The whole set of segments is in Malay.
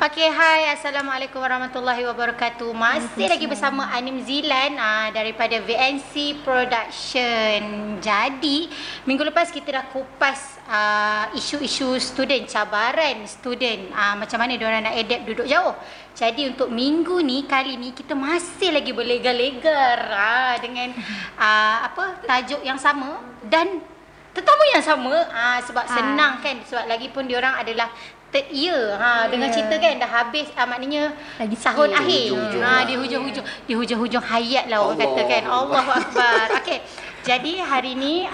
Okay, hi. Assalamualaikum warahmatullahi wabarakatuh. Masih lagi bersama Anim Zilan daripada VNC Production. Jadi, minggu lepas kita dah kupas isu-isu student, cabaran student, macam mana diorang nak adapt duduk jauh. Jadi, untuk minggu ni, kali ni kita masih lagi berlegar-legar dengan tajuk yang sama dan tetamu yang sama. Sebab senang kan, sebab lagi pun diorang adalah third year dengan cerita kan dah habis, maknanya lagi tahun akhir di hujung-hujung hayat lah orang kata kan. Allahu Akbar. Okey, jadi hari ni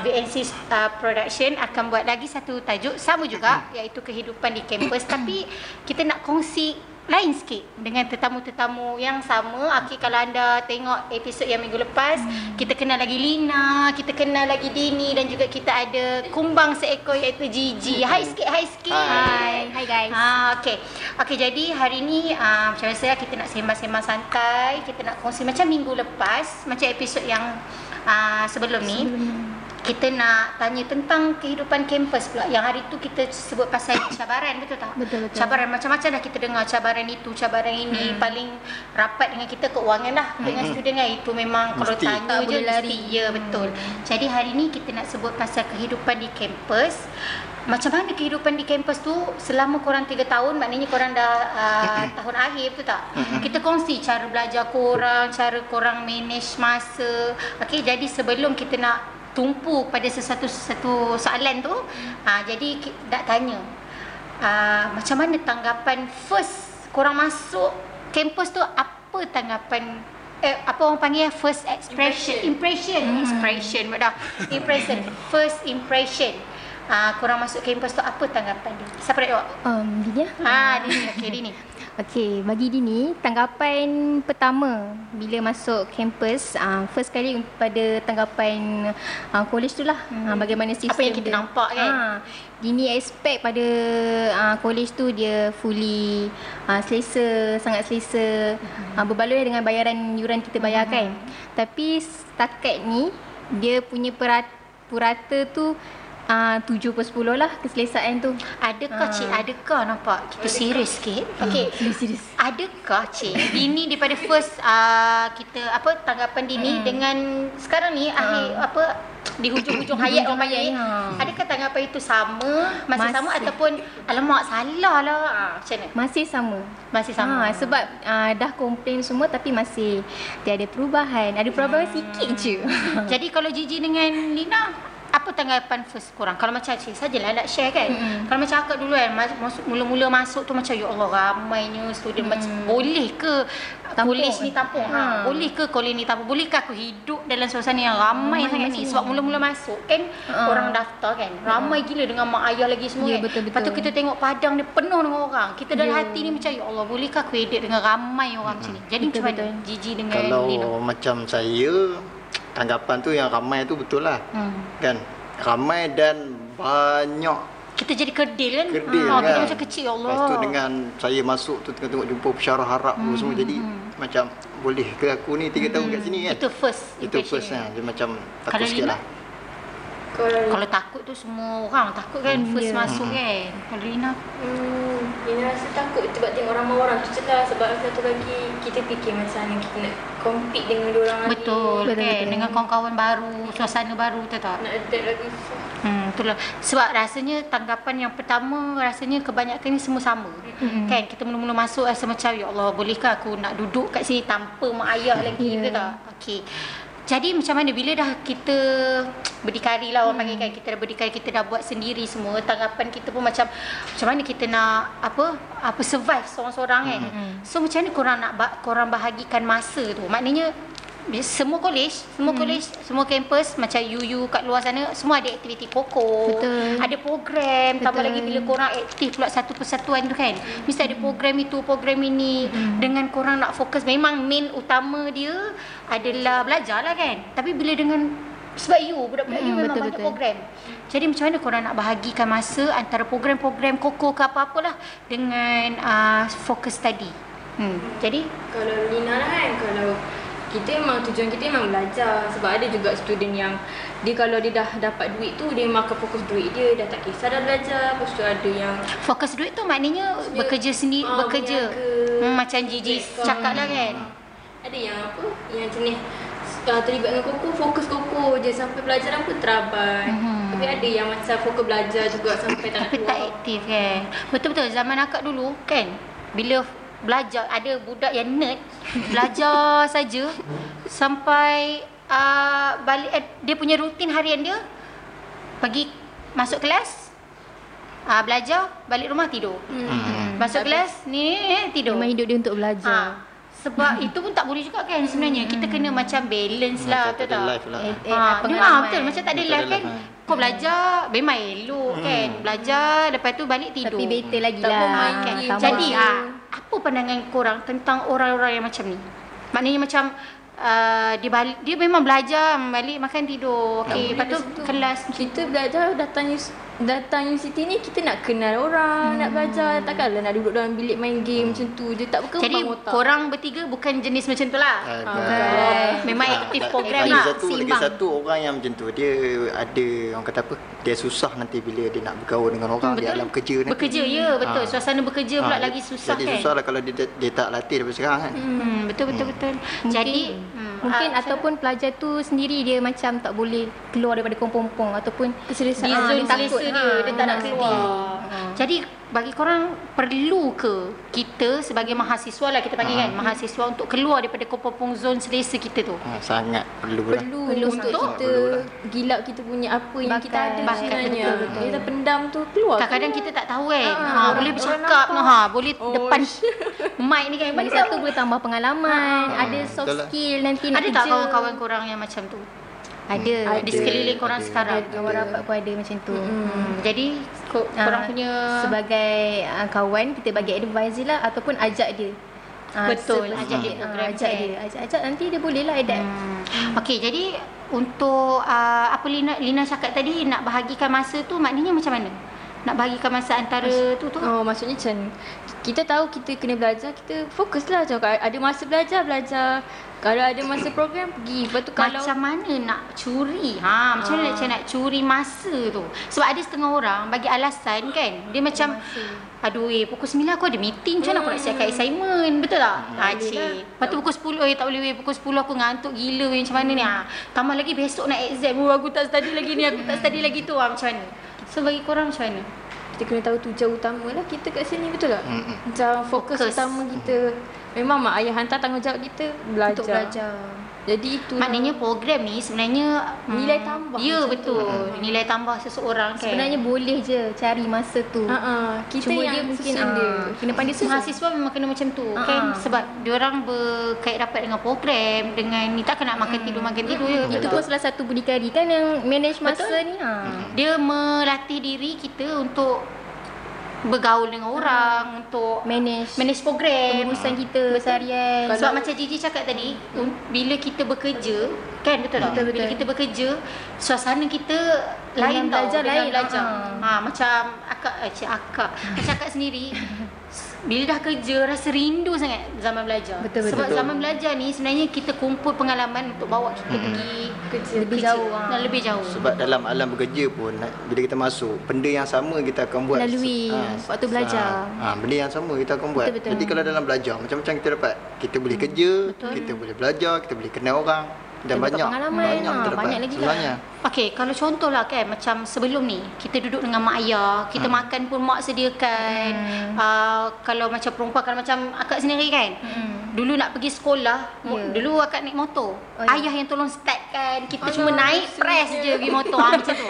VNC Production akan buat lagi satu tajuk sama juga, iaitu kehidupan di kampus, tapi kita nak kongsi lain sikit dengan tetamu-tetamu yang sama. Okay, kalau anda tengok episod yang minggu lepas, kita kenal lagi Lina, kita kenal lagi Dini, dan juga kita ada kumbang seekor iaitu Gigi. Hai sikit, hai sikit. Hai guys. Okay, jadi hari ni macam biasa kita nak sembang-sembang santai. Kita nak kongsi macam minggu lepas, macam episod yang sebelum ni. Kita nak tanya tentang kehidupan kampus pula. Yang hari tu kita sebut pasal cabaran, betul tak? Betul. Cabaran macam-macam dah kita dengar, cabaran itu, cabaran ini. Paling rapat dengan kita keuangan lah, dengan student kan. Itu memang kalau tanya je mesti. Ya, betul. Jadi hari ni kita nak sebut pasal kehidupan di kampus. Macam mana kehidupan di kampus tu selama korang 3 tahun, maknanya korang dah tahun akhir, betul tak? Kita kongsi cara belajar korang, cara korang manage masa. Okay, jadi sebelum kita nak tumpu pada satu soalan tu, jadi nak tanya macam mana tanggapan first korang masuk kampus tu, apa tanggapan apa orang panggil first impression first impression korang masuk kampus tu, apa tanggapan dia? Siapa nak jawab? Dini. Dini. Okey, Dini. Okey, bagi Dini, tanggapan pertama bila masuk kampus, first kali pada tanggapan college tu lah, bagaimana sistem, apa yang kita nampak kan. Dini expect pada college tu dia fully selesa, sangat selesa, berbaloi dengan bayaran yuran kita bayar kan. Tapi setakat ni dia punya purata tu 7/10 lah keselesaan tu. Adakah cik, adakah nampak kita serius sikit? Okey, serius. Adakah cik Dini daripada first kita apa tanggapan Dini dengan sekarang ni akhir di hujung-hujung hayat orang panggil. Adakah tanggapan itu sama, masih sama ataupun alamak salah lah, macam mana? Masih sama. Masih sama. Sebab dah komplain semua tapi masih tiada perubahan. Ada perubahan sikit je. Jadi kalau Gigi dengan Lina, apa tanggapan first korang? Kalau macam cik sajalah nak share kan. Kalau macam akak dulu kan, mula-mula masuk tu macam ya Allah ramainya student, macam boleh ke college ni tampung? Boleh ke college ni tampung? Boleh ke aku hidup dalam suasana yang ramai sangat ni? Sebab mula-mula masuk kan, orang daftar kan, ramai gila dengan mak ayah lagi semua kan. Lepas tu kita tengok padang dia penuh dengan orang. Kita dalam hati ni macam ya Allah, boleh ke aku hidup dengan ramai orang macam ni? Jadi macam mana Gigi dengan Lina? Kalau macam saya, tanggapan tu yang ramai tu betul lah kan, ramai dan banyak. Kita jadi kerdil kan, kita macam kecil ya Allah. Lepas tu dengan saya masuk tu tengok jumpa pensyarah Arab tu semua, jadi macam boleh ke aku ni 3 tahun kat sini kan. Itu first impression. Itu first kan, dia macam takut sikit lah. Kalau takut tu semua orang takut kan, first masuk kan. Kalau Lina, Lina rasa takut sebab tengok orang-orang tu je lah. Sebab satu lagi kita fikir macam mana kita nak compete dengan orang lain. Betul kan, dengan kawan-kawan baru, suasana baru, betul tak? Nak adapt lagi. Itulah sebab rasanya tanggapan yang pertama, rasanya kebanyakan ni semua sama kan. Kita mula-mula masuk rasa macam ya Allah, bolehkah aku nak duduk kat sini tanpa mak ayah lagi, betul tak? Okey. Jadi macam mana bila dah kita berdikari lah orang panggil kan, kita dah berdikari, kita dah buat sendiri semua, tanggapan kita pun macam mana kita nak apa survive seorang-seorang kan. So macam mana korang bahagikan masa tu? Maknanya semua college, semua kampus macam UU kat luar sana semua ada aktiviti pokok. Betul. Ada program. Tambah lagi bila korang aktif pula satu persatuan tu kan, mesti ada program itu, program ini. Dengan korang nak fokus, memang main utama dia adalah belajar lah kan. Tapi bila dengan, sebab budak-budak memang betul, banyak program. Jadi macam mana korang nak bahagikan masa antara program-program koko ke apa-apalah dengan fokus study? Jadi kalau Lina lah kan, kalau kita memang tujuan kita memang belajar. Sebab ada juga student yang dia kalau dia dah dapat duit tu, dia memang akan fokus duit dia, dah tak kisah dah belajar. Lepas tu ada yang fokus duit tu maknanya bekerja sendiri, bekerja macam Gigi cakap lah kan. Ada yang apa, yang jenis terlibat dengan koko, fokus koko je sampai pelajaran pun terabai. Tapi ada yang macam fokus belajar juga sampai tak tapi tak aktif kan. Betul-betul zaman akak dulu kan, bila belajar ada budak yang nerd belajar saja sampai balik dia punya rutin harian dia pagi masuk kelas belajar, balik rumah tidur. Masuk kelas ni tidur. Memang hidup dia untuk belajar. Sebab itu pun tak boleh juga kan sebenarnya. Kita kena macam balance lah, betul tak? Betul, macam tak ada life kan. Kau belajar, bermain elok kan. Belajar, lepas tu balik tidur. Tapi better lagi lah. Jadi, apa pandangan korang tentang orang-orang yang macam ni? Maknanya macam dia memang belajar, balik makan tidur. Okay, lepas tu kelas. Kita belajar datang universiti ni, kita nak kenal orang, nak belajar. Takkanlah nak duduk dalam bilik main game macam tu je. Tak berkembang otak. Jadi korang bertiga bukan jenis macam tu lah. Memang aktif program lah. Lagi satu orang yang macam tu, dia ada orang kata apa, dia susah nanti bila dia nak bergaul dengan orang. Dia dalam kerja nanti. Bekerja, ya betul. Suasana bekerja pula lagi susah kan. Jadi susah lah kalau dia tak latih daripada sekarang kan. Betul. Jadi mungkin ataupun pelajar tu sendiri dia macam tak boleh keluar daripada kompong-kompong ataupun keselesaan dia takut dia tak nak keluar. Jadi bagi korang perlu ke kita sebagai mahasiswa lah kita panggil kan, mahasiswa untuk keluar daripada kompong-kompong zon selesa kita tu? Sangat perlu untuk kita gilap kita punya apa yang kita ada sebenarnya. Kita pendam tu keluar. Kadang-kadang kita tak tahu kan. Boleh bercakap, boleh depan mic ni kan. Bagi satu boleh tambah pengalaman, ada soft skill nanti. Ada tak kawan-kawan korang yang macam tu? Ada di sekeliling korang sekarang? Kawan rapat pun ada macam tu. Jadi korang punya sebagai kawan, kita bagi advice lah ataupun ajak dia. Betul, ajak dia program, ajak nanti dia boleh lah adapt. Okey, jadi untuk apa Lina cakap tadi, nak bahagikan masa tu maknanya macam mana? Nak bahagikan masa antara tu? Oh, maksudnya macam kita tahu kita kena belajar, kita fokuslah. Ada masa belajar. Kalau ada masa program, pergi. Lepas tu kalau macam mana nak curi? Macam mana nak curi masa tu? Sebab ada setengah orang bagi alasan kan. Dia macam aduh pukul 9 aku ada meeting, macam mana aku nak siapkan assignment, betul tak? Lepas tu pukul 10 tak boleh pukul 10 aku ngantuk gila macam mana ni? Tambah lagi besok nak exam, aku tak study lagi ni, aku tak study lagi tu, macam mana? So bagi korang macam mana? Kita kena tahu tujuan utama lah kita kat sini, betul tak? Macam fokus utama kita. Memang mak ayah hantar tanggungjawab kita belajar. Untuk belajar. Jadi itu maknanya program ni sebenarnya nilai tambah. Ya betul, nilai tambah seseorang kan. Sebenarnya boleh je cari masa tu. Kita cuma yang dia mungkin ada kena pandai susun. Mahasiswa memang kena macam tu kan. Sebab diorang berkait rapat dengan program, dengan ni tak kena makan tidur je. Itu pun salah satu budikari kan yang manage masa ni. Dia melatih diri kita untuk bergaul dengan orang, untuk manage program urusan kita seharian. Sebab macam Gigi cakap tadi, bila kita bekerja kan, betul tak? Bila kita bekerja, suasana kita lain, belajar. Macam akak sendiri bila dah kerja rasa rindu sangat zaman belajar. Sebab zaman belajar ni sebenarnya kita kumpul pengalaman untuk bawa kita pergi kerja lebih jauh. Sebab dalam alam bekerja pun bila kita masuk, benda yang sama kita akan buat lalui waktu belajar. Benda yang sama kita akan buat. Betul. Jadi kalau dalam belajar macam-macam kita dapat. Kita boleh kerja, kita boleh belajar, kita boleh kenal orang dan banyak lagi lah. Okey, kalau contohlah kan macam sebelum ni kita duduk dengan mak ayah, kita makan pun mak sediakan. Kalau macam perempuan, kalau macam akak sendiri kan, dulu nak pergi sekolah, dulu akak naik motor, ayah yang tolong startkan, kita cuma naik press je pergi motor macam tu.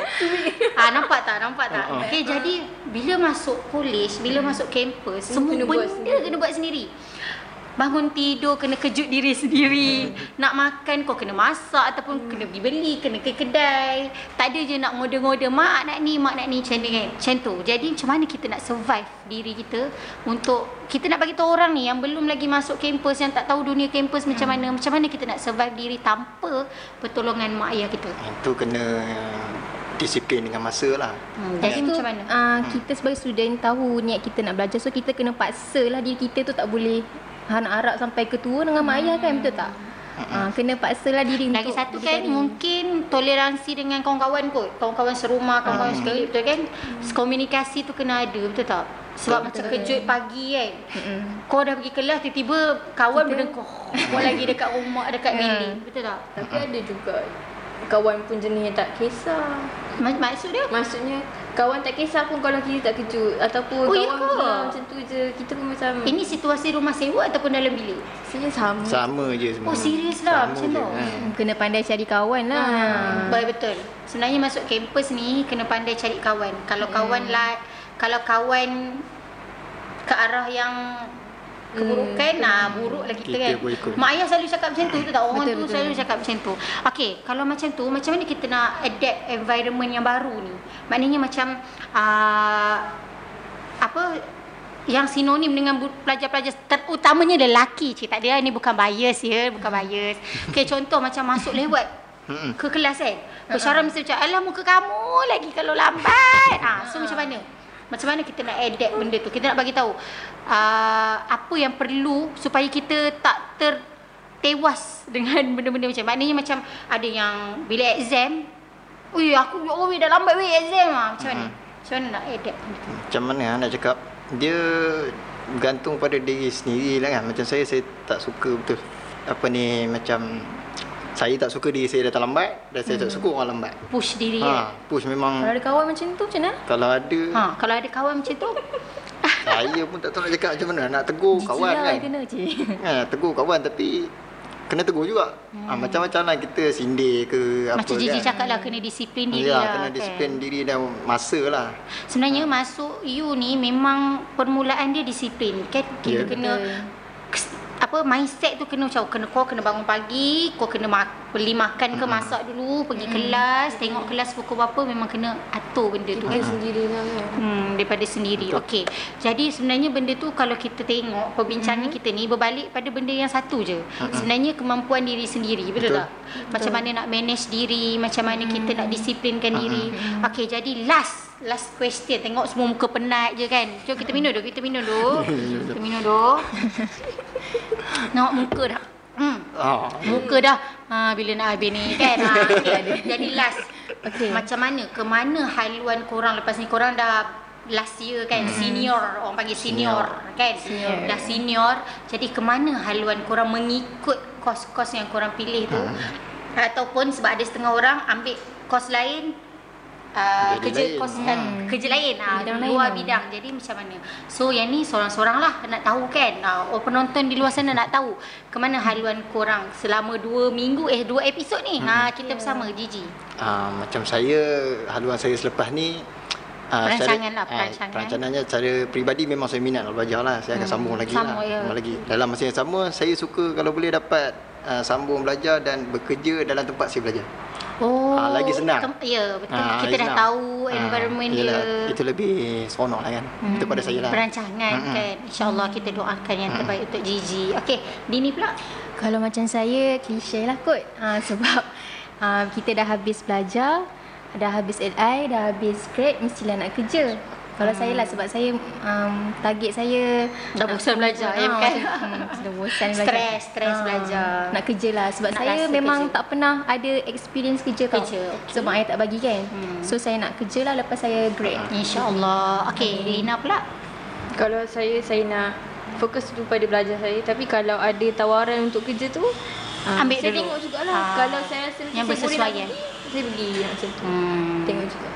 Nampak tak? Okey, jadi bila masuk college, bila masuk kampus, semua benda kena buat sendiri. Bangun tidur kena kejut diri sendiri. Nak makan kau kena masak ataupun kena pergi beli, kena ke kedai. Tak ada je nak ngoda-ngoda mak nak ni macam tu. Jadi macam mana kita nak survive diri kita? Untuk kita nak bagi tahu orang ni yang belum lagi masuk kampus, yang tak tahu dunia kampus macam mana kita nak survive diri tanpa pertolongan mak ayah kita? Itu kena disiplin dengan masa lah. Jadi tu macam mana? Kita sebagai student tahu niat kita nak belajar, so kita kena paksa lah diri kita tu. Tak boleh nak harap sampai ketua dengan mak ayah kan, betul tak? Kena paksalah diri untuk. Lagi satu kan mungkin toleransi dengan kawan-kawan kot. Kawan-kawan serumah, kawan-kawan sekali, betul kan? Komunikasi tu kena ada, betul tak? Sebab betul, macam kejut pagi kan, kau dah pergi kelas, tiba-tiba kawan berdengkur kau lagi dekat rumah, dekat bilik, betul tak? Tapi ada juga kawan pun jenis yang tak kisah. Maksudnya? Maksudnya kawan tak kisah pun kalau kita tak kejut. Ataupun kawan macam tu je. Kita pun macam, ini situasi rumah sewa ataupun dalam bilik? Saya sama. Sama je semua. Oh serius lah macam tu. Kena pandai cari kawan lah. Betul. Sebenarnya masuk kampus ni kena pandai cari kawan. Kalau kawan lah, kalau kawan ke arah yang keburukan, buruk lah kita kan. Mak ayah selalu cakap macam tu, tak? Orang betul, tu betul. Selalu cakap macam tu. Okey, kalau macam tu, macam mana kita nak adapt environment yang baru ni? Maknanya macam yang sinonim dengan pelajar-pelajar, terutamanya lelaki. Cik, tak ada, ni bukan bias ya, bukan bias. Okey, contoh macam masuk lewat ke kelas kan, Syara mesti macam, alah muka kamu lagi kalau lambat. So macam mana? Macam mana kita nak adapt benda tu? Kita nak bagi tahu apa yang perlu supaya kita tak tertewas dengan benda-benda macam. Maknanya macam ada yang bila exam, ui aku dah lambat weh exam lah. Macam mana? Macam mana nak adapt benda tu? Macam mana nak cakap? Dia bergantung pada diri sendiri lah kan. Macam saya tak suka betul apa ni, macam saya tak suka diri saya datang lambat dan saya tak suka orang lambat. Push diri push memang. Kalau ada kawan macam tu macam mana? Kalau ada kalau ada kawan macam tu saya pun tak tahu nak cakap macam mana. Nak tegur kawan kan kena tegur kawan, tapi kena tegur juga. Macam-macam lah kita sindir ke apa. Macam Gigi cakap lah, kena disiplin diri lah. Kena disiplin diri dan masa lah. Sebenarnya masuk you ni memang permulaan dia disiplin kan. Kita kena mindset tu kena macam kau kena bangun pagi, kau kena beli makan ke masak dulu, pergi kelas, tengok kelas pukul berapa, memang kena atur benda tu kan sendirilah kan. Daripada sendiri. Okey. Jadi sebenarnya benda tu kalau kita tengok perbincangan kita ni berbalik pada benda yang satu je. Sebenarnya kemampuan diri sendiri, betul tak? Macam mana nak manage diri, macam mana kita nak disiplinkan diri. Okey, jadi last question. Tengok semua muka penat je kan. Jom kita minum dulu, kita minum dulu. Nak muka dah. Muka dah. Bila nak habis ni kan. Jadi last. Okay. Macam mana, ke mana haluan korang lepas ni? Korang dah last year kan, senior, orang panggil senior. Kan. Senior. Dah senior. Jadi ke mana haluan korang mengikut kos-kos yang korang pilih tu? Ataupun sebab ada setengah orang ambil kos lain, kerja lain luar bidang. Jadi macam mana? So yang ni sorang-sorang lah nak tahu kan. Penonton di luar sana nak tahu ke mana haluan korang selama 2 episod ni. Kita bersama Gigi. Macam saya, haluan saya selepas ni perancangannya cara peribadi memang saya minat nak belajar lah. Saya akan sambung lagi dalam masa yang sama. Saya suka kalau boleh dapat sambung belajar dan bekerja dalam tempat saya belajar. Lagi senang. Ya, betul. Kita dah tahu environment dia. Itu lebih seronok lah kan. Itu pada saya lah. Perancangan kan. InsyaAllah kita doakan yang terbaik untuk Gigi. Okey, Dini pula? Kalau macam saya, klise lah kot. Sebab kita dah habis belajar, dah habis LI, dah habis grade, mestilah nak kerja. Kalau saya lah, sebab saya target saya dah bosan belajar kan. Dah bosan belajar. Stres belajar. Nak kerjalah sebab nak saya memang tak pernah ada experience kerja. So mak ayah tak bagi kan. So saya nak kerjalah lepas saya grad. Insya-Allah. Okey, Lina pula? Kalau saya nak fokus dulu pada belajar saya, tapi kalau ada tawaran untuk kerja tu ambil saya dulu. Tengok jugalah. Kalau saya rasa yang bersesuaian, saya pergi macam tu. Tengok juga.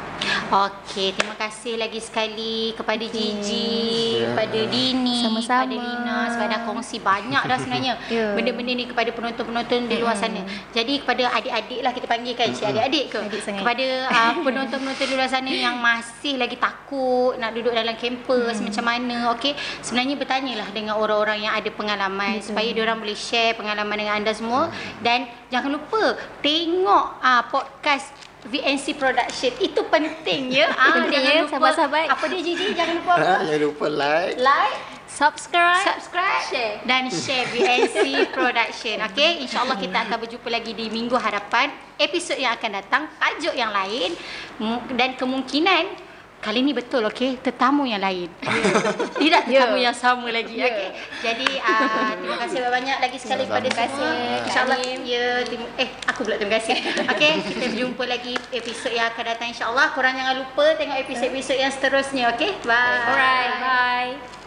Okey, terima kasih lagi sekali kepada Gigi, kepada Dini, kepada Lina sebab dah kongsi banyak dah sebenarnya benda-benda ni kepada penonton-penonton di luar sana. Jadi kepada adik-adik lah kita panggil kan, cik adik-adik ke? Kepada penonton-penonton di luar sana yang masih lagi takut nak duduk dalam kampus macam mana. Okey, sebenarnya bertanyalah dengan orang-orang yang ada pengalaman supaya diorang boleh share pengalaman dengan anda semua. Dan jangan lupa tengok podcast VNC Production. Itu penting ya. Jangan lupa sahabat-sahabat. Apa dia Gigi? Jangan lupa apa? Jangan lupa like, subscribe, share dan share VNC Production. Okey, insya-Allah kita akan berjumpa lagi di Minggu Harapan. Episod yang akan datang, tajuk yang lain dan kemungkinan Kali ni betul, okey, tetamu yang lain. Tidak tetamu yang sama lagi. Yeah. Okey. Jadi terima kasih banyak-banyak lagi sekali kepada semua. Insya-Allah aku pula terima kasih. Okey, kita berjumpa lagi episod yang akan datang insya-Allah. Korang jangan lupa tengok episod-episod yang seterusnya, okey? Bye. Alright, bye.